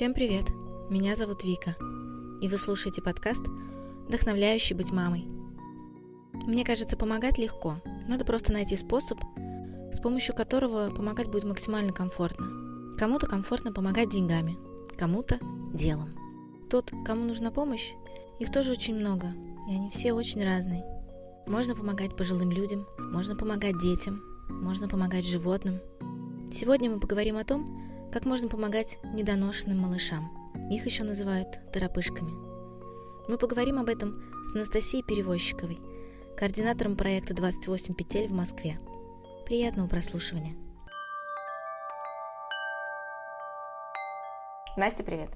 Всем привет! Меня зовут Вика, и вы слушаете подкаст «Вдохновляющий быть мамой». Мне кажется, помогать легко, надо просто найти способ, с помощью которого помогать будет максимально комфортно. Кому-то комфортно помогать деньгами, кому-то – делом. Тот, кому нужна помощь, их тоже очень много, и они все очень разные. Можно помогать пожилым людям, можно помогать детям, можно помогать животным. Сегодня мы поговорим о том, как можно помогать недоношенным малышам. Их еще называют торопышками. Мы поговорим об этом с Анастасией Перевозчиковой, координатором проекта 28 петель в Москве. Приятного прослушивания. Настя, привет.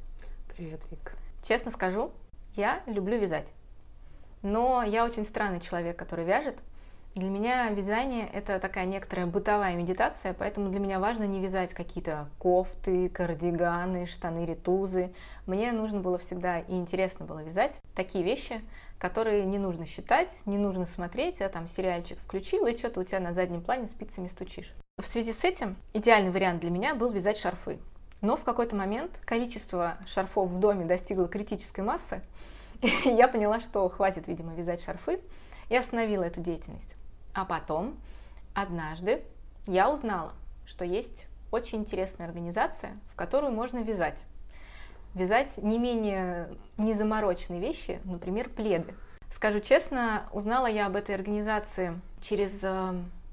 Привет, Вика. Честно скажу, я люблю вязать. Но я очень странный человек, который вяжет. Для меня вязание – это такая некоторая бытовая медитация, поэтому для меня важно не вязать какие-то кофты, кардиганы, штаны, ретузы. Мне нужно было всегда и интересно было вязать такие вещи, которые не нужно считать, не нужно смотреть, а там сериальчик включил, и что-то у тебя на заднем плане спицами стучишь. В связи с этим идеальный вариант для меня был вязать шарфы. Но в какой-то момент количество шарфов в доме достигло критической массы, и я поняла, что хватит, видимо, вязать шарфы, и остановила эту деятельность. А потом, однажды, я узнала, что есть очень интересная организация, в которую можно вязать. Вязать не менее незамороченные вещи, например, пледы. Скажу честно, узнала я об этой организации через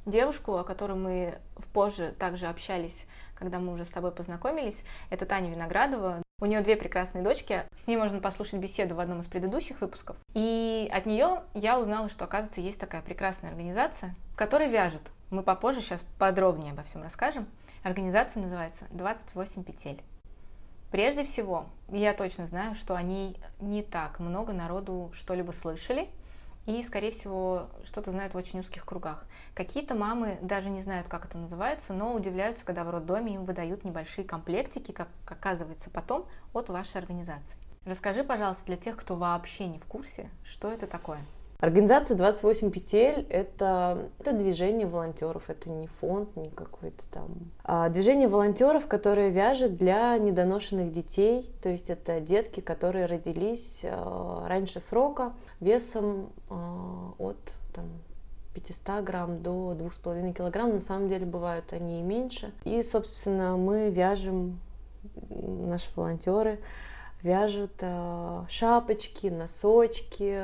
девушку, о которой мы позже также общались, когда мы уже с тобой познакомились. Это Таня Виноградова. У нее две прекрасные дочки, с ней можно послушать беседу в одном из предыдущих выпусков. И от нее я узнала, что, оказывается, есть такая прекрасная организация, которая вяжет. Мы попозже сейчас подробнее обо всем расскажем. Организация называется «28 петель». Прежде всего, я точно знаю, что о ней не так много народу что-либо слышали, и, скорее всего, что-то знают в очень узких кругах. Какие-то мамы даже не знают, как это называется, но удивляются, когда в роддоме им выдают небольшие комплектики, как оказывается потом, от вашей организации. Расскажи, пожалуйста, для тех, кто вообще не в курсе, что это такое. Организация 28 петель – это движение волонтеров, это не фонд, не какой-то там. А движение волонтеров, которое вяжет для недоношенных детей, то есть это детки, которые родились раньше срока, весом от 500 грамм до 2,5 килограмм, на самом деле бывают они и меньше. И, собственно, мы вяжем, наши волонтеры вяжут шапочки, носочки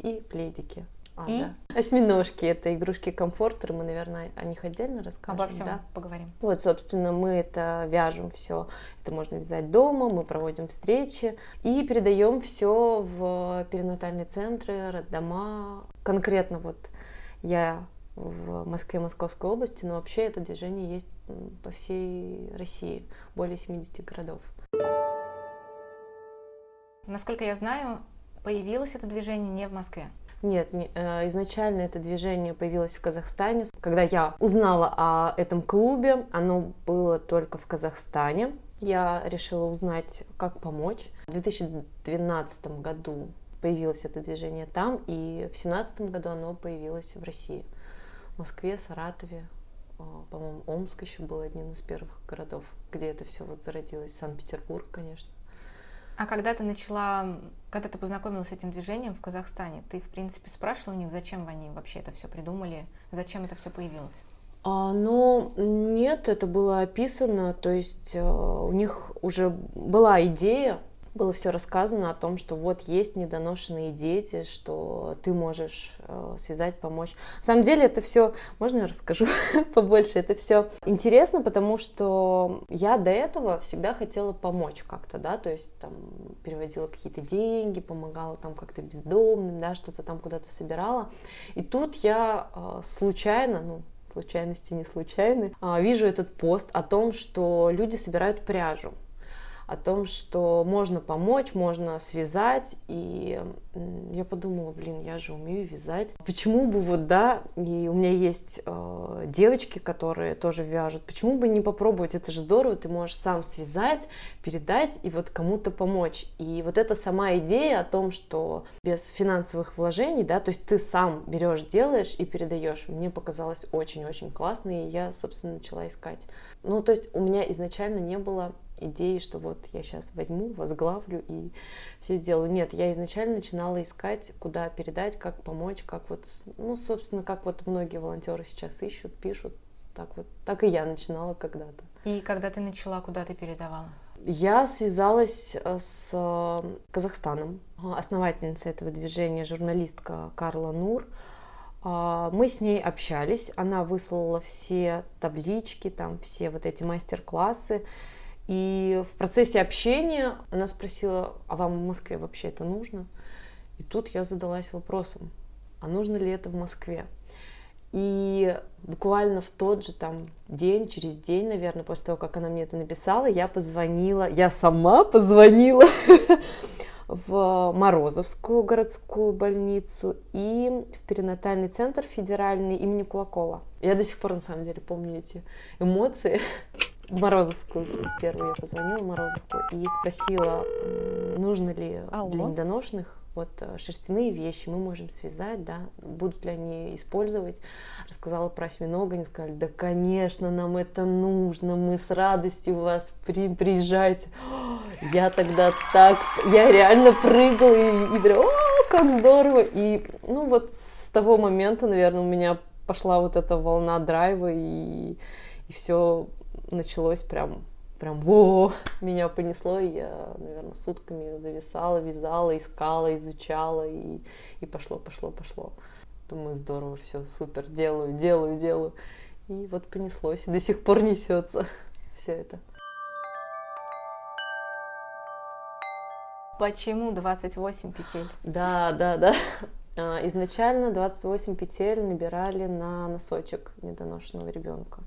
и пледики. Да. Осьминожки — это игрушки комфортеры, мы, наверное, о них отдельно расскажем. Обо всем поговорим. Вот, собственно, мы это вяжем все, это можно вязать дома, мы проводим встречи и передаем все в перинатальные центры, роддома. Конкретно вот я в Москве, Московской области, но вообще это движение есть по всей России, более 70 городов. Насколько я знаю, появилось это движение не в Москве. Нет, изначально это движение появилось в Казахстане. Когда я узнала о этом клубе, оно было только в Казахстане. Я решила узнать, как помочь. В 2012 году появилось это движение там, и в 2017 году оно появилось в России. В Москве, Саратове, по-моему, Омск еще был одним из первых городов, где это все вот зародилось. Санкт-Петербург, конечно. А когда ты познакомилась с этим движением в Казахстане, ты, в принципе, спрашивала у них, зачем они вообще это все придумали, зачем это все появилось? Но нет, это было описано, то есть у них уже была идея, было все рассказано о том, что вот есть недоношенные дети, что ты можешь связать, помочь. На самом деле это все, можно я расскажу побольше, это все интересно, потому что я до этого всегда хотела помочь как-то, да, то есть там переводила какие-то деньги, помогала там как-то бездомным, да, что-то там куда-то собирала. И тут я случайности не случайны, вижу этот пост о том, что люди собирают пряжу, о том, что можно помочь, можно связать, и я подумала, я же умею вязать, почему бы и у меня есть девочки, которые тоже вяжут, почему бы не попробовать, это же здорово, ты можешь сам связать, передать и вот кому-то помочь, и вот эта сама идея о том, что без финансовых вложений, да, то есть ты сам берешь, делаешь и передаешь, мне показалось очень-очень классно, и я, собственно, начала искать. То есть у меня изначально не было идеи, что вот я сейчас возьму, возглавлю и все сделаю. Нет, я изначально начинала искать, куда передать, как помочь, как вот, ну, собственно, как вот многие волонтеры сейчас ищут, пишут. Так вот, так и я начинала когда-то. И когда ты начала, куда ты передавала? Я связалась с Казахстаном. Основательница этого движения, журналистка Карла Нур. Мы с ней общались, она выслала все таблички, там все вот эти мастер-классы. И в процессе общения она спросила, а вам в Москве вообще это нужно? И тут я задалась вопросом, а нужно ли это в Москве? И буквально в тот же там день, через день, наверное, после того, как она мне это написала, я позвонила, я сама позвонила в Морозовскую городскую больницу и в перинатальный центр федеральный имени Кулакова. Я до сих пор, на самом деле, помню эти эмоции. В Морозовскую первую я позвонила, в Морозовку, и спросила, нужно ли для недоношенных вот шерстяные вещи, мы можем связать, да, будут ли они использовать. Рассказала про осьминога, они сказали, да, конечно, нам это нужно, мы с радостью вас приезжайте. Я тогда так, я реально прыгала и говорю, о, как здорово. И, ну, вот с того момента, наверное, у меня пошла вот эта волна драйва, и все началось прям воу, меня понесло, и я, наверное, сутками зависала, вязала, искала, изучала, и пошло. Думаю, здорово, все, супер, делаю. И вот понеслось, и до сих пор несется все это. Почему 28 петель? Да. Изначально 28 петель набирали на носочек недоношенного ребенка.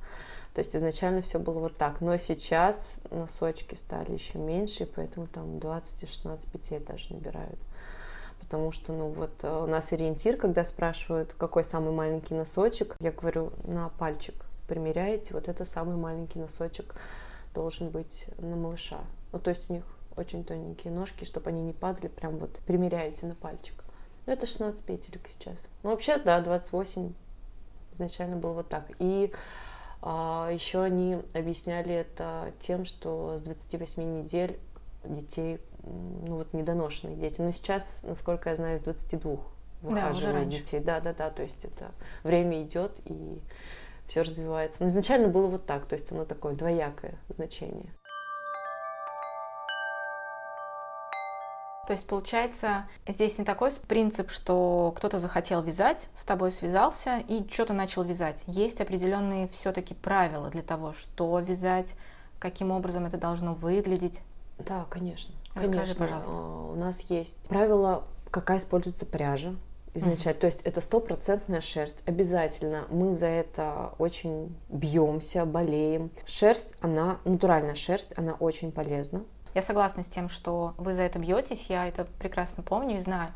То есть изначально все было вот так, но сейчас носочки стали еще меньше, поэтому там 20 и 16 петель даже набирают. Потому что, ну вот, у нас ориентир, когда спрашивают, какой самый маленький носочек, я говорю, на пальчик примеряете, вот это самый маленький носочек должен быть на малыша. Ну, то есть у них очень тоненькие ножки, чтобы они не падали, прям вот примеряете на пальчик. Ну, это 16 петелек сейчас. Ну, вообще, да, 28 изначально было вот так. И еще они объясняли это тем, что с 28 недель детей, ну вот недоношенные дети, но сейчас, насколько я знаю, с 22 выхаживают детей. Да, то есть это время идет и все развивается. Но изначально было вот так, то есть оно такое двоякое значение. То есть, получается, здесь не такой принцип, что кто-то захотел вязать, с тобой связался и что-то начал вязать. Есть определенные все-таки правила для того, что вязать, каким образом это должно выглядеть. Да, конечно. Расскажи, пожалуйста. У нас есть правило, какая используется пряжа изначально. То есть это 100% шерсть. Обязательно мы за это очень бьемся, болеем. Шерсть, она, натуральная шерсть, она очень полезна. Я согласна с тем, что вы за это бьетесь, я это прекрасно помню и знаю,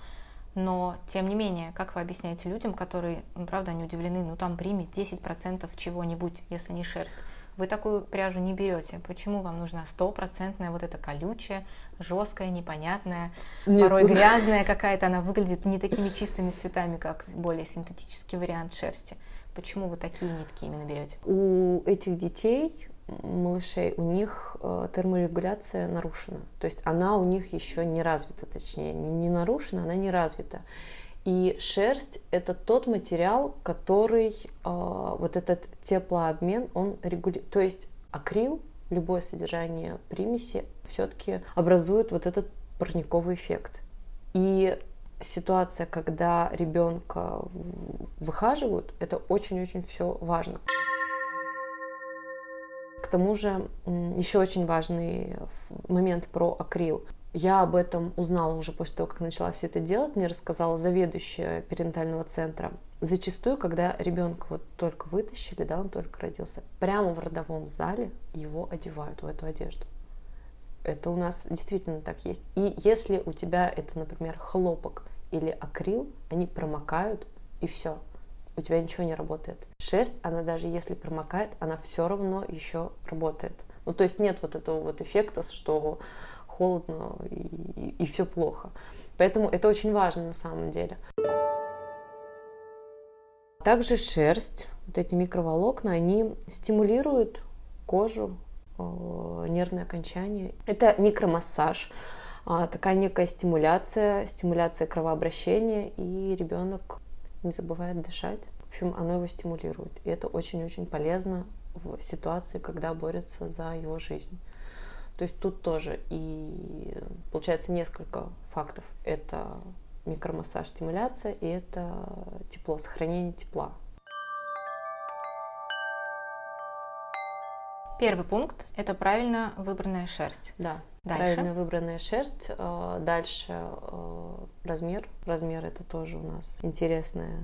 но тем не менее, как вы объясняете людям, которые, ну, правда, они удивлены, ну там примесь 10% чего-нибудь, если не шерсть, вы такую пряжу не берете, почему вам нужна 100% вот эта колючая, жесткая, непонятная, порой грязная какая-то, она выглядит не такими чистыми цветами, как более синтетический вариант шерсти, почему вы такие нитки именно берете? У этих детей, малышей, у них терморегуляция нарушена, то есть она у них еще не развита, точнее, не нарушена, она не развита. И шерсть – это тот материал, который вот этот теплообмен, он регулирует, то есть акрил, любое содержание примеси все-таки образует вот этот парниковый эффект. И ситуация, когда ребенка выхаживают, это очень-очень все важно. К тому же еще очень важный момент про акрил. Я об этом узнала уже после того, как начала все это делать. Мне рассказала заведующая перинатального центра. Зачастую, когда ребенка вот только вытащили, да, он только родился, прямо в родовом зале его одевают в эту одежду. Это у нас действительно так есть. И если у тебя это, например, хлопок или акрил, они промокают и все. У тебя ничего не работает. Шерсть, она даже если промокает, она все равно еще работает. Ну, то есть нет вот этого вот эффекта, что холодно и все плохо. Поэтому это очень важно на самом деле. Также шерсть, вот эти микроволокна, они стимулируют кожу. нервные окончания. Это микромассаж, такая некая стимуляция, стимуляция кровообращения, и ребенок не забывает дышать. В общем, оно его стимулирует. И это очень-очень полезно в ситуации, когда борются за его жизнь. То есть тут тоже и получается несколько фактов. Это микромассаж, стимуляция, и это тепло, сохранение тепла. Первый пункт – это правильно выбранная шерсть. Да, дальше. Правильно выбранная шерсть. Дальше размер. Размер – это тоже у нас интересная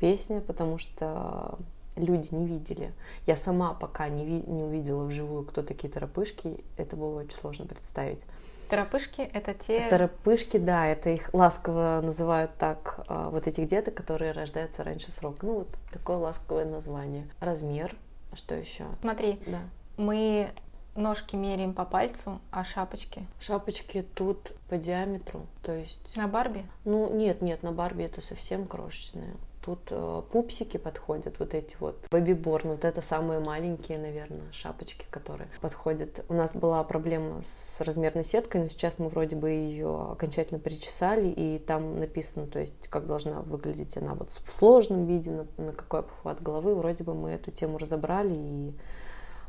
песня, потому что люди не видели. Я сама пока не увидела вживую, кто такие торопышки. Это было очень сложно представить. Торопышки – это те… Торопышки, да, это их ласково называют так, вот этих деток, которые рождаются раньше срока. Ну, вот такое ласковое название. Размер. Что еще? Смотри, да. Мы ножки меряем по пальцу, а шапочки? Шапочки тут по диаметру, то есть… На Барби? Ну, нет, на Барби это совсем крошечные. Тут пупсики подходят, вот эти вот, бэби-борн, вот это самые маленькие, наверное, шапочки, которые подходят. У нас была проблема с размерной сеткой, но сейчас мы вроде бы ее окончательно причесали, и там написано, то есть, как должна выглядеть она вот в сложном виде, на какой обхват головы. Вроде бы мы эту тему разобрали, и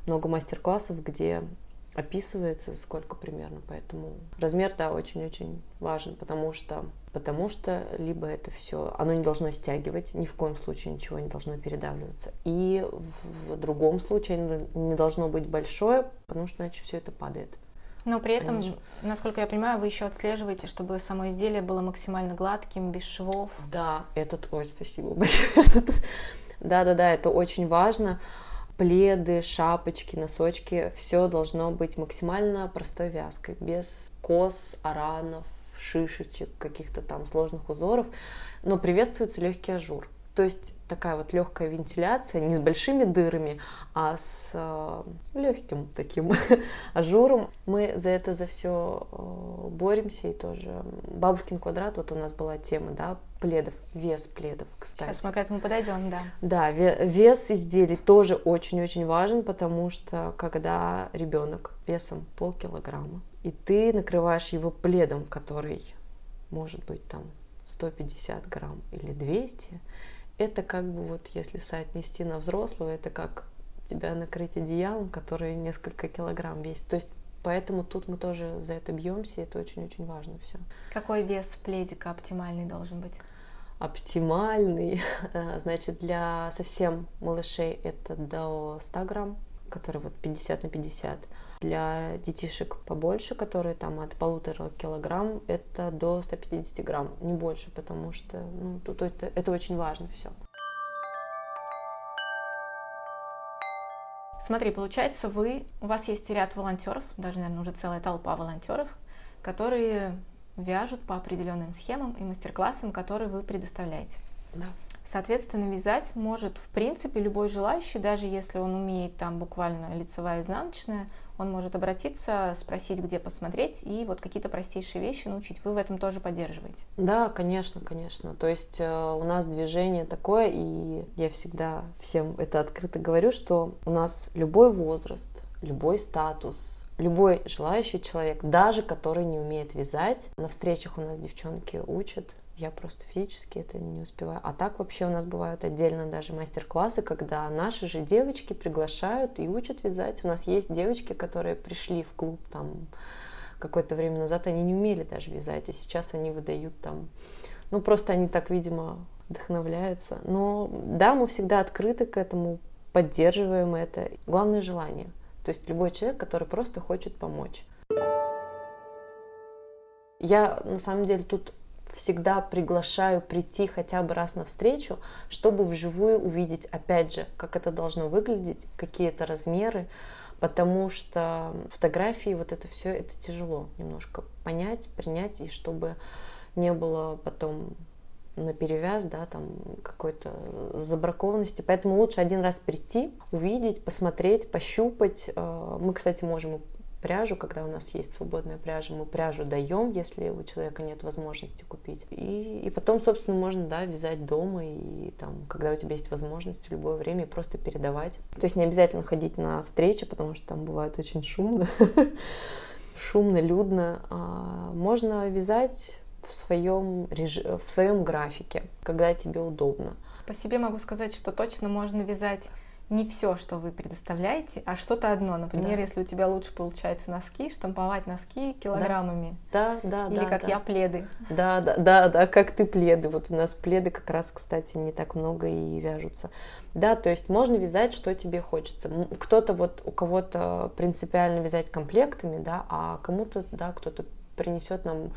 много мастер-классов, где описывается, сколько примерно, поэтому размер, да, очень-очень важен, потому что либо это все, оно не должно стягивать, ни в коем случае ничего не должно передавливаться, и в другом случае не должно быть большое, потому что иначе все это падает. Но при этом, насколько я понимаю, вы еще отслеживаете, чтобы само изделие было максимально гладким, без швов. Да, ой, спасибо большое, что ты... Да, это очень важно. Пледы, шапочки, носочки, все должно быть максимально простой вязкой, без кос, аранов, шишечек, каких-то там сложных узоров, но приветствуется легкий ажур. То есть такая вот легкая вентиляция, не с большими дырами, а с легким таким ажуром. Мы за все боремся, и тоже бабушкин квадрат, вот у нас была тема, да, пледов, вес пледов, кстати. Сейчас мы к этому подойдем, да. Да, вес изделий тоже очень-очень важен, потому что когда ребенок весом полкилограмма, и ты накрываешь его пледом, который может быть там 150 грамм или 200, это как бы вот если соотнести на взрослого, это как тебя накрыть одеялом, который несколько килограмм весит. То есть поэтому тут мы тоже за это бьемся, и это очень-очень важно все. Какой вес пледика оптимальный должен быть? Оптимальный, значит, для совсем малышей это до 100 грамм, который вот 50 на 50. Для детишек побольше, которые там от 1,5 килограмма, это до 150 грамм, не больше, потому что ну, тут это очень важно все. Смотри, получается, у вас есть ряд волонтеров, даже, наверное, уже целая толпа волонтеров, которые вяжут по определенным схемам и мастер-классам, которые вы предоставляете. Да. Соответственно, вязать может, в принципе, любой желающий, даже если он умеет там буквально лицевая, изнаночная, он может обратиться, спросить, где посмотреть, и вот какие-то простейшие вещи научить. Вы в этом тоже поддерживаете? Да, конечно. То есть у нас движение такое, и я всегда всем это открыто говорю, что у нас любой возраст, любой статус, любой желающий человек, даже который не умеет вязать, на встречах у нас девчонки учат. Я просто физически это не успеваю. А так вообще у нас бывают отдельно даже мастер-классы, когда наши же девочки приглашают и учат вязать. У нас есть девочки, которые пришли в клуб там какое-то время назад, они не умели даже вязать, и сейчас они выдают там... Ну, просто они так, видимо, вдохновляются. Но да, мы всегда открыты к этому, поддерживаем это. Главное — желание. То есть любой человек, который просто хочет помочь. Я, на самом деле, тут... всегда приглашаю прийти хотя бы раз на встречу, чтобы вживую увидеть, опять же, как это должно выглядеть, какие это размеры, потому что фотографии, вот это все, это тяжело немножко понять, принять, и чтобы не было потом наперевяз, да, там какой-то забракованности. Поэтому лучше один раз прийти, увидеть, посмотреть, пощупать. Мы, кстати, можем пряжу, когда у нас есть свободная пряжа, мы пряжу даем, если у человека нет возможности купить. И потом, собственно, можно, да, вязать дома, и там, когда у тебя есть возможность, в любое время просто передавать. То есть не обязательно ходить на встречи, потому что там бывает очень шумно, людно. Можно вязать в своем графике, когда тебе удобно. По себе могу сказать, что точно можно вязать не все, что вы предоставляете, а что-то одно. Например, да. Если у тебя лучше получаются носки, штамповать носки килограммами. Или как я пледы. Да, как ты пледы. Вот у нас пледы как раз, кстати, не так много и вяжутся. Да, то есть можно вязать, что тебе хочется. Кто-то вот, у кого-то принципиально вязать комплектами, да, а кому-то, да, кто-то принесет нам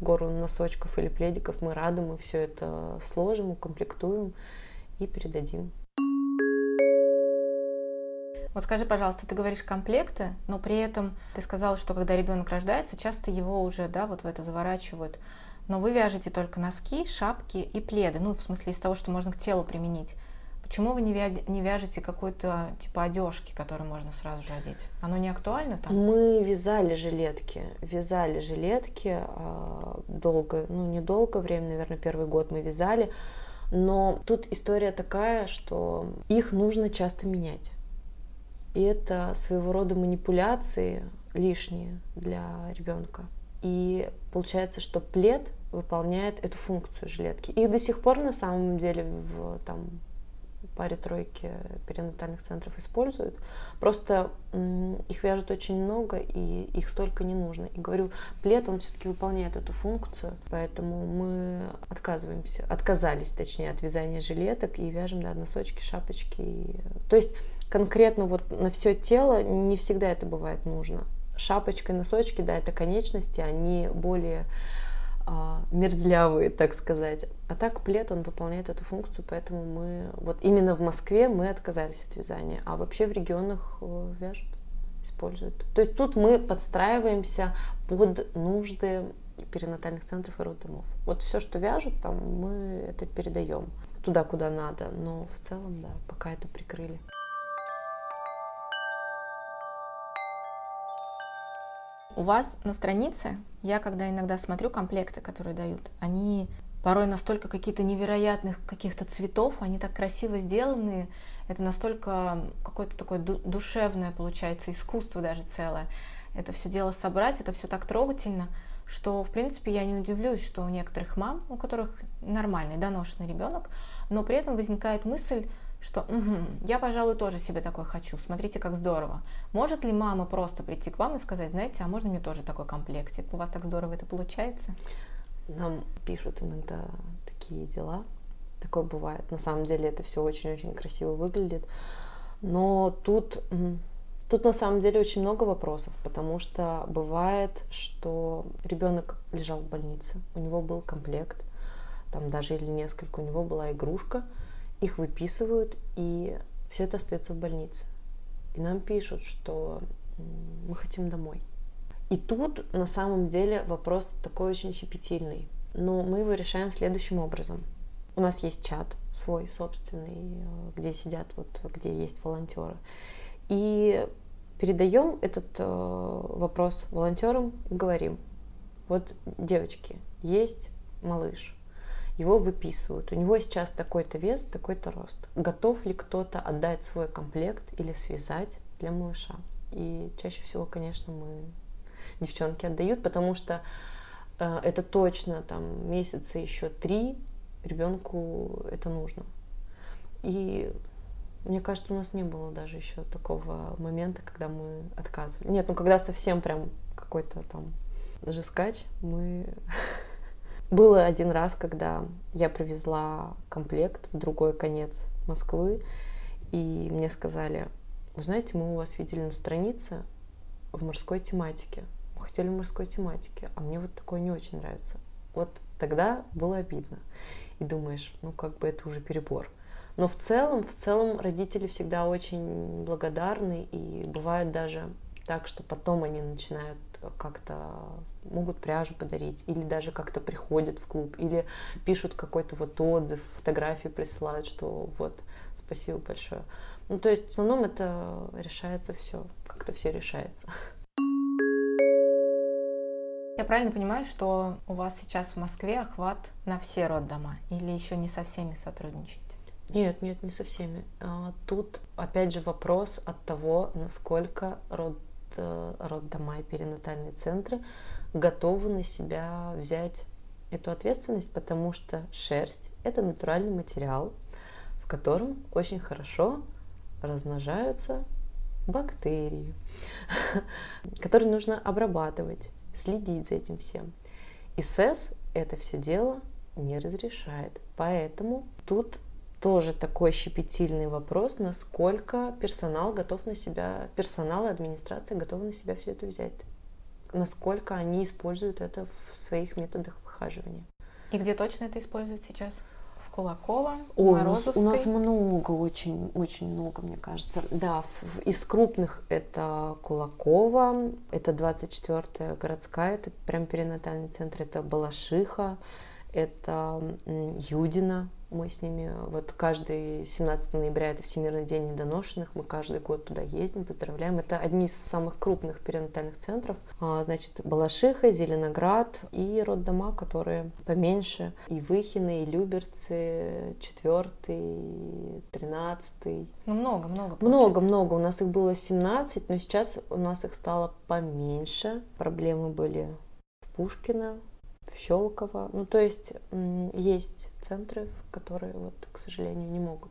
гору носочков или пледиков, мы рады, мы все это сложим, укомплектуем и передадим. Вот скажи, пожалуйста, ты говоришь комплекты, но при этом ты сказала, что когда ребенок рождается, часто его уже, да, вот в это заворачивают. Но вы вяжете только носки, шапки и пледы, ну, в смысле, из того, что можно к телу применить. Почему вы не вяжете какой-то типа одежки, которую можно сразу же одеть? Оно не актуально там? Мы вязали жилетки долго, ну, недолго время, наверное, первый год мы вязали, но тут история такая, что их нужно часто менять. И это своего рода манипуляции лишние для ребенка. И получается, что плед выполняет эту функцию жилетки. Их до сих пор, на самом деле, в там паре-тройке перинатальных центров используют. Просто их вяжут очень много, и их столько не нужно. И говорю, плед, он все-таки выполняет эту функцию, поэтому мы отказались, точнее, от вязания жилеток и вяжем, да, носочки, шапочки. То есть конкретно вот на все тело не всегда это бывает нужно. Шапочка и носочки, да, это конечности, они более мерзлявые, так сказать. А так плед, он выполняет эту функцию, поэтому мы, вот именно в Москве мы отказались от вязания, а вообще в регионах вяжут, используют. То есть тут мы подстраиваемся под нужды перинатальных центров и роддомов. Вот все, что вяжут, там мы это передаем туда, куда надо, но в целом, да, пока это прикрыли. У вас на странице, я когда иногда смотрю комплекты, которые дают, они порой настолько какие-то невероятных каких-то цветов, они так красиво сделаны, это настолько какое-то такое душевное получается, искусство даже целое. Это все дело собрать, это все так трогательно, что, в принципе, я не удивлюсь, что у некоторых мам, у которых нормальный, доношенный ребенок, но при этом возникает мысль, что я, пожалуй, тоже себе такой хочу, смотрите, как здорово. Может ли мама просто прийти к вам и сказать, знаете, а можно мне тоже такой комплектик? У вас так здорово это получается? Нам пишут иногда такие дела, такое бывает. На самом деле это все очень-очень красиво выглядит, но тут на самом деле очень много вопросов, потому что бывает, что ребенок лежал в больнице, у него был комплект, там даже или несколько, у него была игрушка, их выписывают, и все это остается в больнице. И нам пишут, что мы хотим домой. И тут на самом деле вопрос такой очень щепетильный, но мы его решаем следующим образом. У нас есть чат свой собственный, где сидят, вот где есть волонтеры. И передаем этот вопрос волонтерам и говорим, вот, девочки, есть малыш. Его выписывают. У него сейчас такой-то вес, такой-то рост. Готов ли кто-то отдать свой комплект или связать для малыша? И чаще всего, конечно, мы девчонки отдают, потому что это точно там месяца еще 3 ребенку это нужно. И мне кажется, у нас не было даже еще такого момента, когда мы отказывали. Нет, ну когда совсем прям какой-то там жескач, мы... Было один раз, когда я привезла комплект в другой конец Москвы, и мне сказали, вы знаете, мы у вас видели на странице в морской тематике, мы хотели в морской тематике, а мне вот такое не очень нравится. Вот тогда было обидно. И думаешь, ну как бы это уже перебор. Но в целом родители всегда очень благодарны, и бывает даже так, что потом они начинают как-то, могут пряжу подарить, или даже как-то приходят в клуб, или пишут какой-то вот отзыв, фотографии присылают, что вот, спасибо большое. Ну, то есть в основном это решается все, как-то все решается. Я правильно понимаю, что у вас сейчас в Москве охват на все роддома или еще не со всеми сотрудничаете? Нет, не со всеми. Тут опять же вопрос от того, насколько роддома и перинатальные центры готовы на себя взять эту ответственность, потому что шерсть – это натуральный материал, в котором очень хорошо размножаются бактерии, которые нужно обрабатывать, следить за этим всем. И СЭС это все дело не разрешает. Поэтому тут тоже такой щепетильный вопрос, насколько персонал и администрация готовы на себя все это взять. Насколько они используют это в своих методах выхаживания. И где точно это используют сейчас? В Кулакова, Морозовской? У нас много, очень много, мне кажется. Да, из крупных это Кулакова, это 24-я городская, это прям перинатальный центр, это Балашиха, это Юдина. Мы с ними вот каждый 17 ноября, это Всемирный день недоношенных, мы каждый год туда ездим, поздравляем. Это одни из самых крупных перинатальных центров. Значит, Балашиха, Зеленоград и роддома, которые поменьше. И Выхины, и Люберцы, 4-й, 13-й. Ну, много получается. Много. У нас их было 17, но сейчас у нас их стало поменьше. Проблемы были в Пушкино, в Щелково. Ну, то есть есть центры, которые, вот, к сожалению, не могут.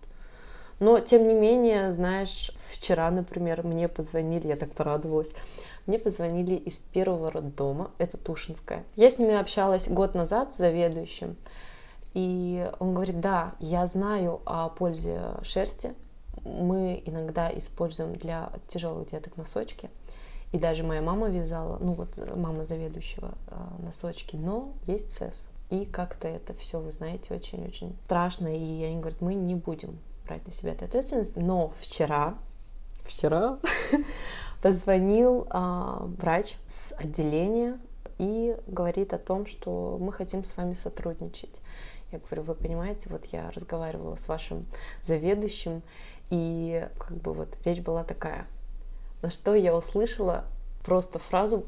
Но, тем не менее, знаешь, вчера, например, мне позвонили, я так порадовалась, мне позвонили из первого роддома, это Тушинская. Я с ними общалась год назад с заведующим, и он говорит, да, я знаю о пользе шерсти, мы иногда используем для тяжелых деток носочки. И даже моя мама вязала, ну вот мама заведующего, носочки, но есть СЭС. И как-то это все, вы знаете, очень-очень страшно. И они говорят, мы не будем брать на себя эту ответственность. Но вчера позвонил врач с отделения и говорит о том, что мы хотим с вами сотрудничать. Я говорю, вы понимаете, вот я разговаривала с вашим заведующим, и как бы вот речь была такая. На что я услышала просто фразу,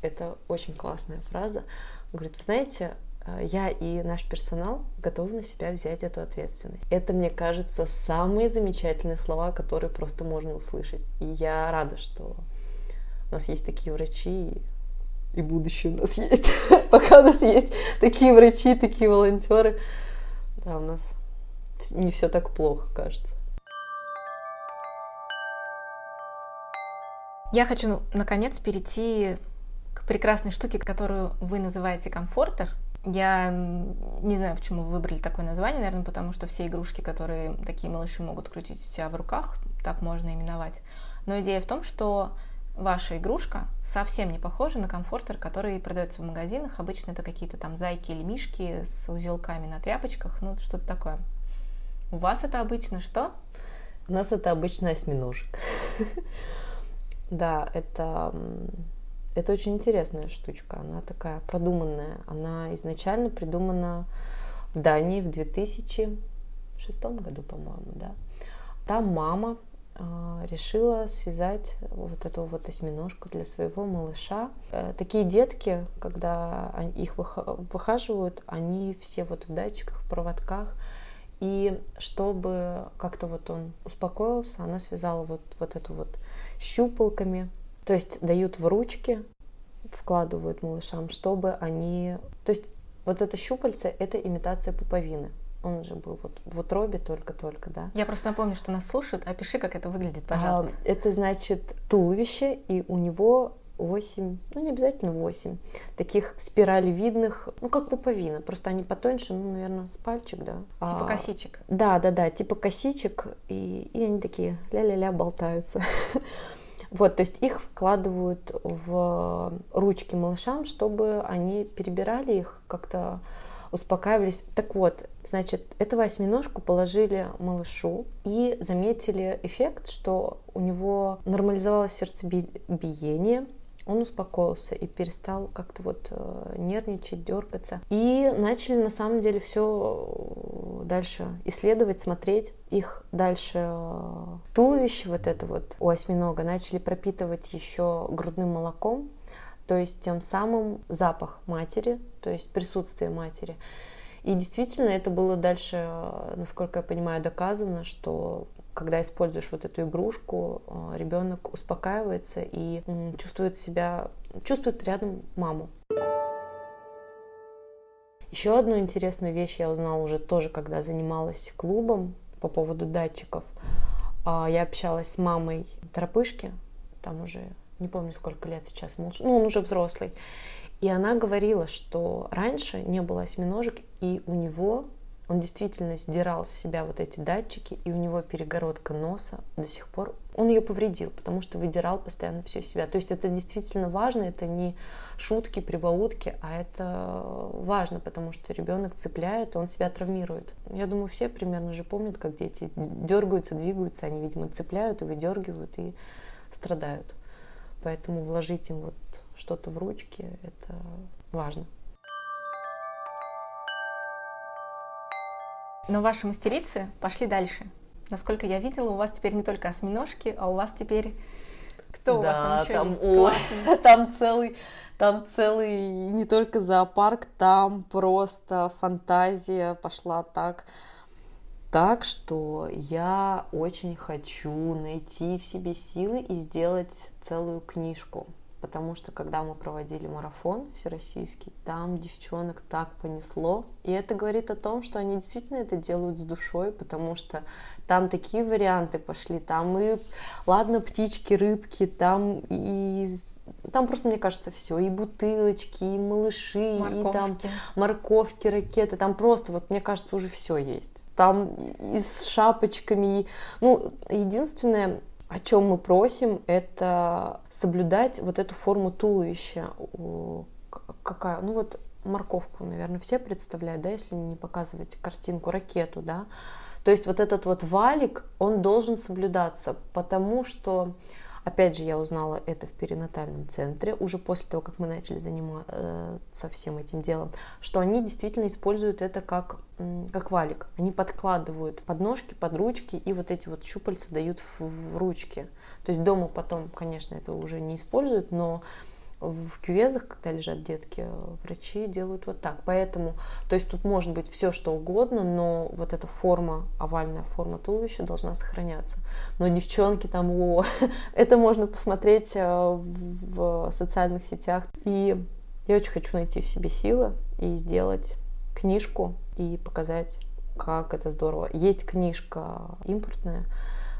это очень классная фраза, говорит, вы знаете, я и наш персонал готовы на себя взять эту ответственность. Это, мне кажется, самые замечательные слова, которые просто можно услышать. И я рада, что у нас есть такие врачи, и будущее у нас есть. Пока у нас есть такие врачи, такие волонтеры, да, у нас не все так плохо, кажется. Я хочу, наконец, перейти к прекрасной штуке, которую вы называете комфортер. Я не знаю, почему вы выбрали такое название, наверное, потому что все игрушки, которые такие малыши могут крутить у тебя в руках, так можно именовать. Но идея в том, что ваша игрушка совсем не похожа на комфортер, который продается в магазинах. Обычно это какие-то там зайки или мишки с узелками на тряпочках, ну что-то такое. У вас это обычно что? У нас это обычно осьминожек. Да, это очень интересная штучка, она такая продуманная. Она изначально придумана в Дании в 2006 году, по-моему, да. Там мама решила связать вот эту вот осьминожку для своего малыша. Такие детки, когда их выхаживают, они все вот в датчиках, в проводках. И чтобы как-то вот он успокоился, она связала вот эту вот щупалками. То есть дают в ручки, вкладывают малышам, чтобы они... То есть вот это щупальце — это имитация пуповины. Он уже был вот в утробе только-только, да. Я просто напомню, что нас слушают. Опиши, как это выглядит, пожалуйста. Это значит туловище, и у него 8, ну не обязательно 8, таких спиралевидных, ну как пуповина, просто они потоньше, ну, наверное, с пальчик, да. Типа косичек. Да, типа косичек, и они такие ля-ля-ля болтаются. Вот, то есть их вкладывают в ручки малышам, чтобы они перебирали их, как-то успокаивались. Так вот, значит, этого осьминожку положили малышу и заметили эффект, что у него нормализовалось сердцебиение, он успокоился и перестал как-то вот нервничать, дергаться. И начали на самом деле все дальше исследовать, смотреть. Их дальше туловище вот это вот у осьминога начали пропитывать еще грудным молоком. то есть тем самым запах матери, то есть присутствие матери. И действительно, это было дальше, насколько я понимаю, доказано, что когда используешь вот эту игрушку, ребенок успокаивается и чувствует рядом маму. Еще одну интересную вещь я узнала уже тоже, когда занималась клубом по поводу датчиков. Я общалась с мамой Тропышки, там уже не помню, сколько лет сейчас, он уже взрослый. И она говорила, что раньше не было осьминожек, и у него, он действительно сдирал с себя вот эти датчики, и у него перегородка носа до сих пор, он ее повредил, потому что выдирал постоянно все из себя. То есть это действительно важно, это не шутки, прибаутки, а это важно, потому что ребенок цепляет, он себя травмирует. Я думаю, все примерно же помнят, как дети дергаются, двигаются, они, видимо, цепляют и выдергивают, и страдают. Поэтому вложить им вот что-то в ручки, это важно. Но ваши мастерицы пошли дальше. Насколько я видела, у вас теперь не только осьминожки, а у вас теперь... Кто у вас там еще есть? О, там целый не только зоопарк, там просто фантазия пошла так... Так что я очень хочу найти в себе силы и сделать целую книжку. Потому что когда мы проводили марафон всероссийский, там девчонок так понесло. И это говорит о том, что они действительно это делают с душой, потому что там такие варианты пошли. Там и, ладно, птички, рыбки, там просто, мне кажется, все. И бутылочки, и малыши, морковки. И там морковки, ракеты. Там просто, вот мне кажется, уже все есть. Там и с шапочками. Единственное, о чем мы просим, это соблюдать вот эту форму туловища. Какая? Морковку, наверное, все представляют, да, если не показывать картинку, ракету, да. То есть вот этот вот валик, он должен соблюдаться, потому что, опять же, я узнала это в перинатальном центре, уже после того, как мы начали заниматься всем этим делом, что они действительно используют это как валик. Они подкладывают подножки, под ручки, и вот эти вот щупальца дают в ручки. То есть дома потом, конечно, это уже не используют, но в кювезах, когда лежат детки, врачи делают вот так. Поэтому, то есть тут может быть все, что угодно, но вот эта форма, овальная форма туловища должна сохраняться. Но девчонки там, это можно посмотреть в социальных сетях. И я очень хочу найти в себе силы и сделать книжку, и показать, как это здорово. Есть книжка импортная,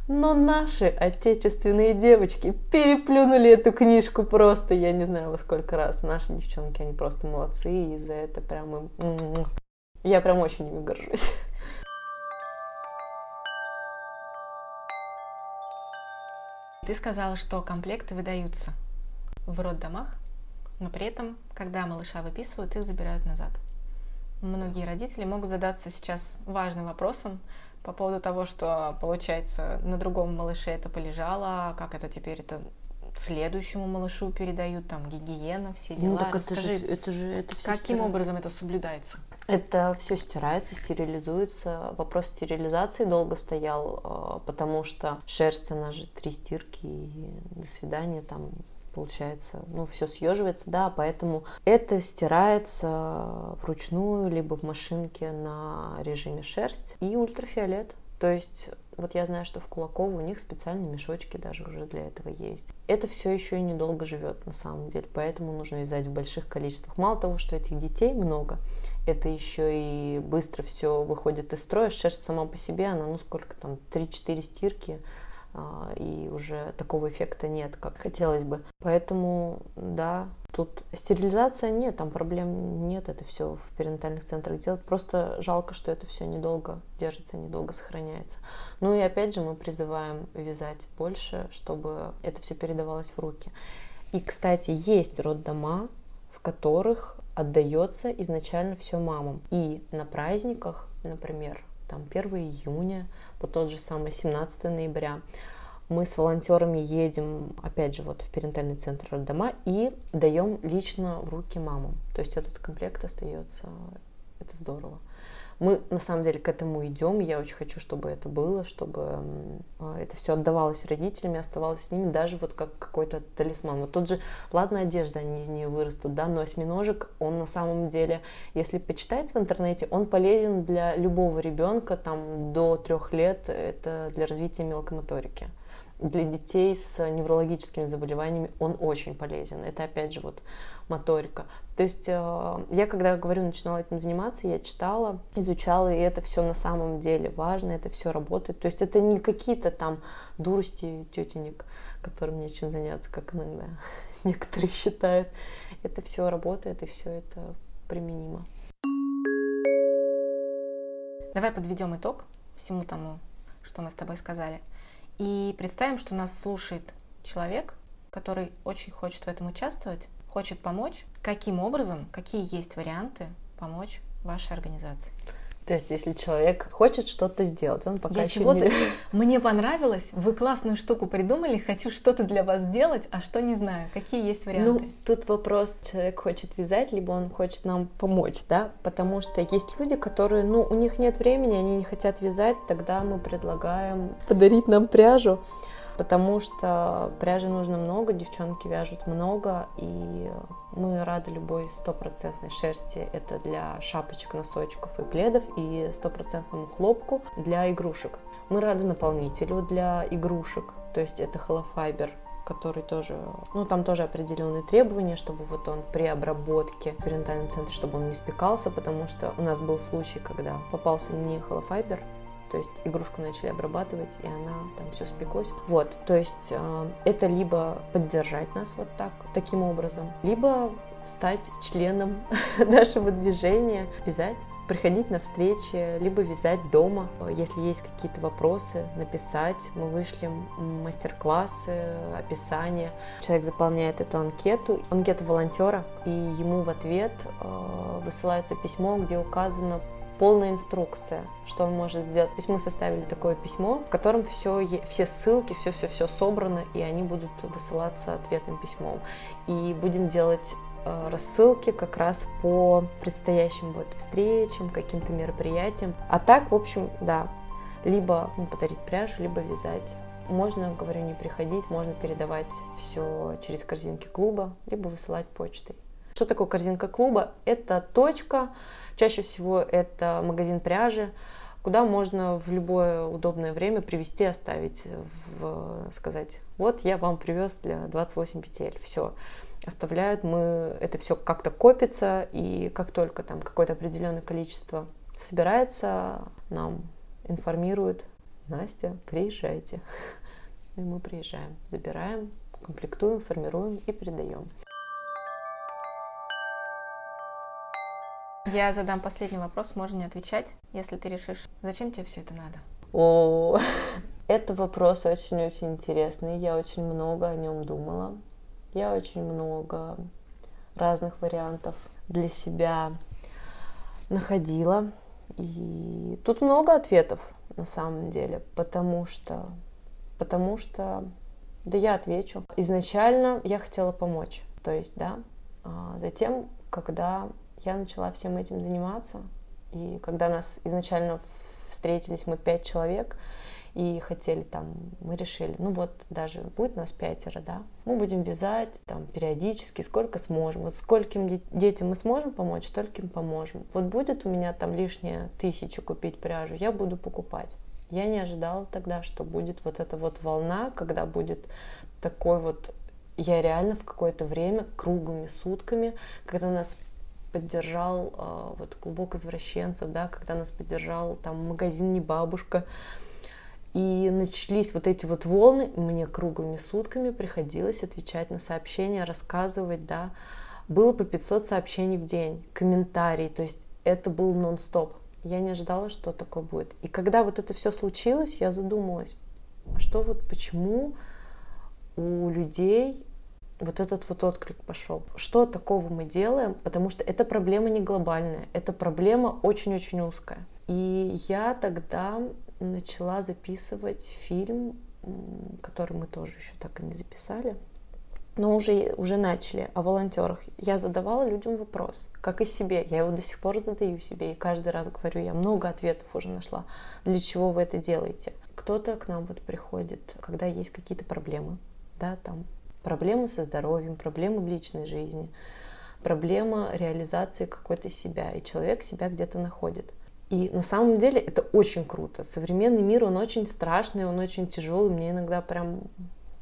но наши отечественные девочки переплюнули эту книжку просто, я не знаю во сколько раз. Наши девчонки, они просто молодцы, и за это прям им... Я прям очень ими горжусь. Ты сказала, что комплекты выдаются в роддомах, но при этом, когда малыша выписывают, их забирают назад. Многие родители могут задаться сейчас важным вопросом по поводу того, что, получается, на другом малыше это полежало, как это теперь это следующему малышу передают, там, гигиена, все дела. Расскажи, это все каким образом это соблюдается? Это все стирается, стерилизуется. Вопрос стерилизации долго стоял, потому что шерсть, она же 3 стирки, и до свидания, там... Получается, все съеживается, да, поэтому это стирается вручную, либо в машинке на режиме шерсть и ультрафиолет. То есть, вот я знаю, что в Кулаково у них специальные мешочки даже уже для этого есть. Это все еще и недолго живет на самом деле, поэтому нужно вязать в больших количествах. Мало того, что этих детей много, это еще и быстро все выходит из строя. Шерсть сама по себе, она, 3-4 стирки, и уже такого эффекта нет, как хотелось бы. Поэтому, да, тут стерилизация нет, там проблем нет, это все в перинатальных центрах делают. Просто жалко, что это все недолго держится, недолго сохраняется. И опять же мы призываем вязать больше, чтобы это все передавалось в руки. И, кстати, есть роддома, в которых отдается изначально все мамам. И на праздниках, например, там 1 июня, по тот же самый 17 ноября, мы с волонтерами едем, опять же, в перинатальный центр роддома и даем лично в руки мамам. То есть этот комплект остается, это здорово. Мы на самом деле к этому идем. Я очень хочу, чтобы это было, чтобы это все отдавалось родителям, оставалось с ними, даже вот как какой-то талисман. Вот тот же, ладно, одежда, они из нее вырастут, да, но осьминожек, он на самом деле, если почитать в интернете, он полезен для любого ребенка, там, до 3 лет, это для развития мелкомоторики. Для детей с неврологическими заболеваниями он очень полезен. Это, опять же, вот моторика. То есть я, когда говорю, начинала этим заниматься, я читала, изучала, и это все на самом деле важно, это все работает. То есть это не какие-то там дурости тетенек, которым нечем заняться, как иногда некоторые считают. Это все работает, и все это применимо. Давай подведем итог всему тому, что мы с тобой сказали. И представим, что нас слушает человек, который очень хочет в этом участвовать, хочет помочь. Каким образом, какие есть варианты помочь вашей организации? То есть, если человек хочет что-то сделать, он пока еще не... Мне понравилось, вы классную штуку придумали, хочу что-то для вас сделать, а что не знаю. Какие есть варианты? Ну, тут вопрос, человек хочет вязать, либо он хочет нам помочь, да? Потому что есть люди, которые, ну, у них нет времени, они не хотят вязать, тогда мы предлагаем подарить нам пряжу. Потому что пряжи нужно много, девчонки вяжут много, и мы рады любой 100% шерсти. Это для шапочек, носочков и пледов, и 100% хлопку для игрушек. Мы рады наполнителю для игрушек, то есть это холофайбер, который тоже, ну, там тоже определенные требования, чтобы вот он при обработке в перинатальном центре, чтобы он не спекался, потому что у нас был случай, когда попался мне холофайбер. То есть игрушку начали обрабатывать, и она там все спеклась. Вот, то есть это либо поддержать нас вот так, таким образом, либо стать членом нашего движения, вязать, приходить на встречи, либо вязать дома. Если есть какие-то вопросы, написать. Мы вышли мастер-классы, описание. Человек заполняет эту анкету, анкета волонтера, и ему в ответ высылается письмо, где указано полная инструкция, что он может сделать. То есть мы составили такое письмо, в котором все ссылки, все собрано, и они будут высылаться ответным письмом. И будем делать рассылки как раз по предстоящим вот встречам, каким-то мероприятиям. А так, в общем, да, либо подарить пряжу, либо вязать. Можно, говорю, не приходить, можно передавать все через корзинки клуба, либо высылать почтой. Что такое корзинка клуба? Это точка, чаще всего это магазин пряжи, куда можно в любое удобное время привезти, оставить, сказать, вот я вам привез для 28 петель, все. Оставляют, мы это все как-то копится, и как только там какое-то определенное количество собирается, нам информируют: Настя, приезжайте. И мы приезжаем, забираем, комплектуем, формируем и передаем. Я задам последний вопрос, можно не отвечать, если ты решишь, зачем тебе все это надо? О, это вопрос очень-очень интересный, я очень много о нем думала, я очень много разных вариантов для себя находила, и тут много ответов на самом деле, потому что, да, я отвечу. Изначально я хотела помочь, то есть, да, затем, когда я начала всем этим заниматься, и когда нас изначально встретились, мы 5 человек, и хотели там, мы решили, ну вот даже будет нас 5, да, мы будем вязать там периодически, сколько сможем, вот скольким детям мы сможем помочь, стольким поможем. Вот будет у меня там лишние 1000 купить пряжу, я буду покупать. Я не ожидала тогда, что будет вот эта вот волна, когда будет такой вот, я реально в какое-то время, круглыми сутками, когда нас поддержал вот клубок извращенцев, да, когда нас поддержал там магазин «Не бабушка», и начались вот эти вот волны, мне круглыми сутками приходилось отвечать на сообщения, рассказывать, да, было по 500 сообщений в день, комментарий, то есть это был нон-стоп, я не ожидала, что такое будет. И когда вот это все случилось, я задумалась, что вот почему у людей вот этот вот отклик пошел. Что такого мы делаем? Потому что эта проблема не глобальная, эта проблема очень-очень узкая. И я тогда начала записывать фильм, который мы тоже еще так и не записали. но уже начали, о волонтерах. Я задавала людям вопрос, как и себе. Я его до сих пор задаю себе, и каждый раз говорю, я много ответов уже нашла. Для чего вы это делаете? Кто-то к нам вот приходит, когда есть какие-то проблемы, да, там проблемы со здоровьем, проблемы в личной жизни, проблема реализации какой-то себя, и человек себя где-то находит. И на самом деле это очень круто. Современный мир, он очень страшный, он очень тяжелый, мне иногда прям...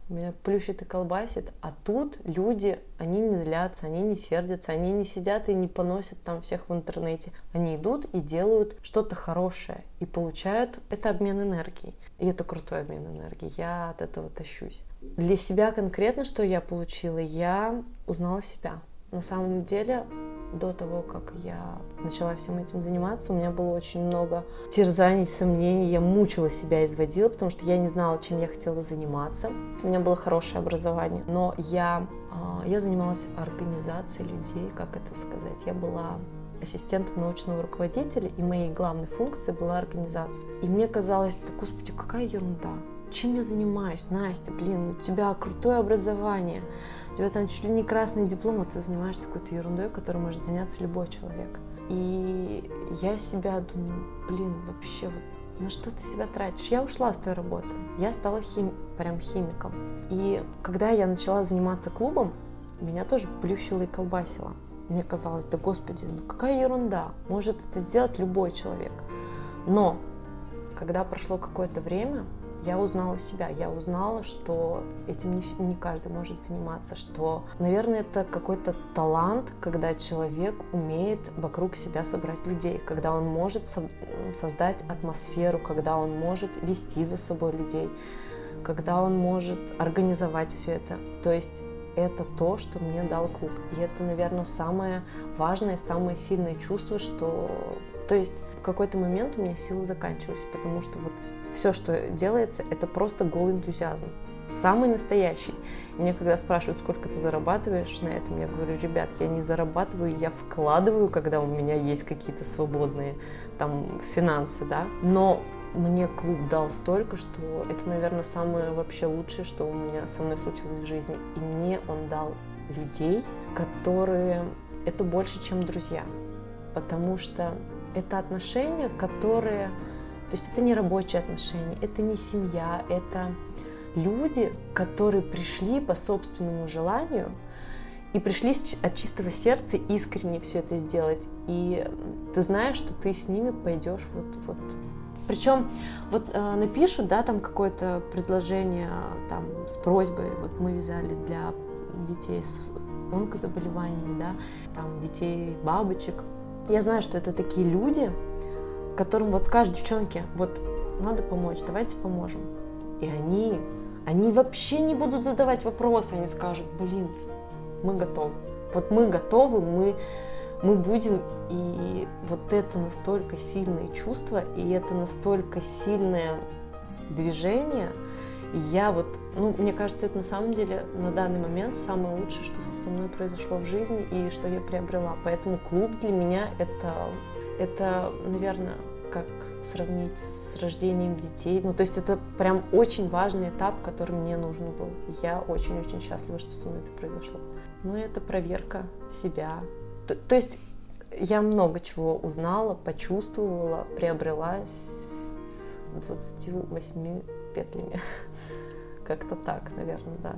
меня плющит и колбасит, а тут люди, они не злятся, они не сердятся, они не сидят и не поносят там всех в интернете. Они идут и делают что-то хорошее, и получают это обмен энергией. И это крутой обмен энергией, я от этого тащусь. Для себя конкретно, что я получила, я узнала себя. На самом деле, до того, как я начала всем этим заниматься, у меня было очень много терзаний, сомнений. Я мучила себя, изводила, потому что я не знала, чем я хотела заниматься. У меня было хорошее образование, но я занималась организацией людей, как это сказать. Я была ассистентом научного руководителя, и моей главной функцией была организация. И мне казалось, да, господи, какая ерунда. Чем я занимаюсь, Настя, блин, у тебя крутое образование, у тебя там чуть ли не красный диплом, а ты занимаешься какой-то ерундой, которой может заняться любой человек. И я себя думаю, блин, вообще, вот на что ты себя тратишь? Я ушла с той работы, я стала прям химиком. И когда я начала заниматься клубом, меня тоже плющило и колбасило. Мне казалось, да господи, ну какая ерунда, может это сделать любой человек. Но когда прошло какое-то время, я узнала себя, я узнала, что этим не каждый может заниматься, что, наверное, это какой-то талант, когда человек умеет вокруг себя собрать людей, когда он может создать атмосферу, когда он может вести за собой людей, когда он может организовать все это. То есть это то, что мне дал клуб. И это, наверное, самое важное, самое сильное чувство, что... То есть в какой-то момент у меня силы заканчивались, потому что вот... Все, что делается, это просто голый энтузиазм. Самый настоящий. Мне когда спрашивают, сколько ты зарабатываешь на этом, я говорю, ребят, я не зарабатываю, я вкладываю, когда у меня есть какие-то свободные там финансы, да. Но мне клуб дал столько, что это, наверное, самое вообще лучшее, что у меня со мной случилось в жизни. И мне он дал людей, которые... Это больше, чем друзья. Потому что это отношения, которые... То есть это не рабочие отношения, это не семья, это люди, которые пришли по собственному желанию и пришли от чистого сердца искренне все это сделать. И ты знаешь, что ты с ними пойдешь вот. Причем напишут, да, там какое-то предложение там, с просьбой, вот мы вязали для детей с онкозаболеваниями, да, там детей бабочек. Я знаю, что это такие люди, которым вот скажешь, девчонки, вот надо помочь, давайте поможем. И они вообще не будут задавать вопросы, они скажут, блин, мы готовы. Вот мы готовы, мы будем. И вот это настолько сильные чувства, и это настолько сильное движение. И я вот, мне кажется, это на самом деле на данный момент самое лучшее, что со мной произошло в жизни и что я приобрела. Поэтому клуб для меня это, наверное, как сравнить с рождением детей. То есть это прям очень важный этап, который мне нужен был. Я очень-очень счастлива, что со мной это произошло. Это проверка себя. То есть я много чего узнала, почувствовала, приобрела с 28 петлями. Как-то так, наверное, да.